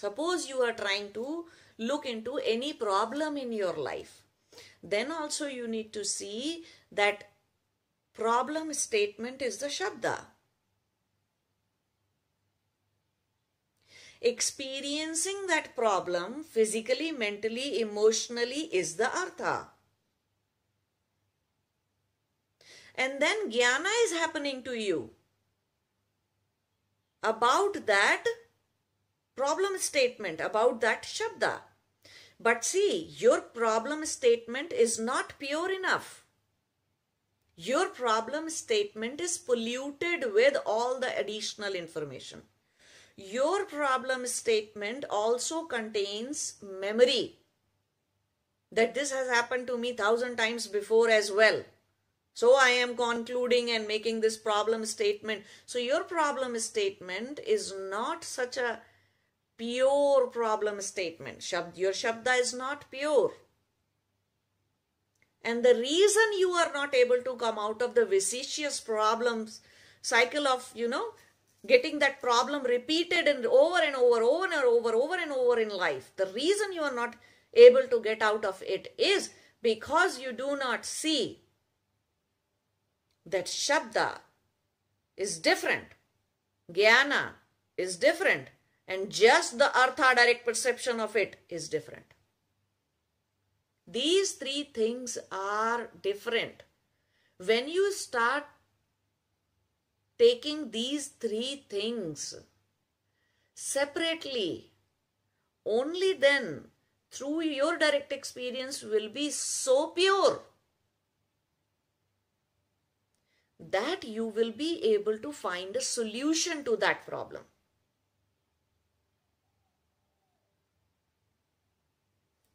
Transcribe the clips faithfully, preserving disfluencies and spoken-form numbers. Suppose you are trying to look into any problem in your life, then also you need to see that problem statement is the Shabda. Experiencing that problem physically, mentally, emotionally is the Artha. And then Jnana is happening to you about that problem statement, about that Shabda. But see, your problem statement is not pure enough. Your problem statement is polluted with all the additional information. Your problem statement also contains memory that this has happened to me thousand times before as well. So I am concluding and making this problem statement. So your problem statement is not such a pure problem statement. Shabd, your Shabda is not pure. And the reason you are not able to come out of the vicious problems cycle of, you know, getting that problem repeated and over and over, over and over, over and over in life. The reason you are not able to get out of it is because you do not see that Shabda is different, Jnana is different, and just the Artha direct perception of it is different. These three things are different. When you start taking these three things separately, only then through your direct experience will be so pure that you will be able to find a solution to that problem.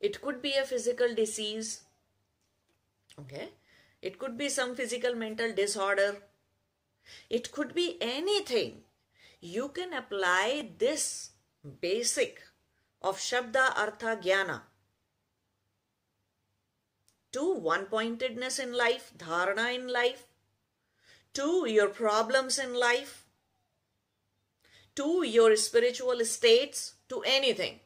It could be a physical disease, okay? It could be some physical mental disorder. It could be anything. You can apply this basic of Shabda, Artha, Jnana to one-pointedness in life, dharana in life, to your problems in life, to your spiritual states, to anything.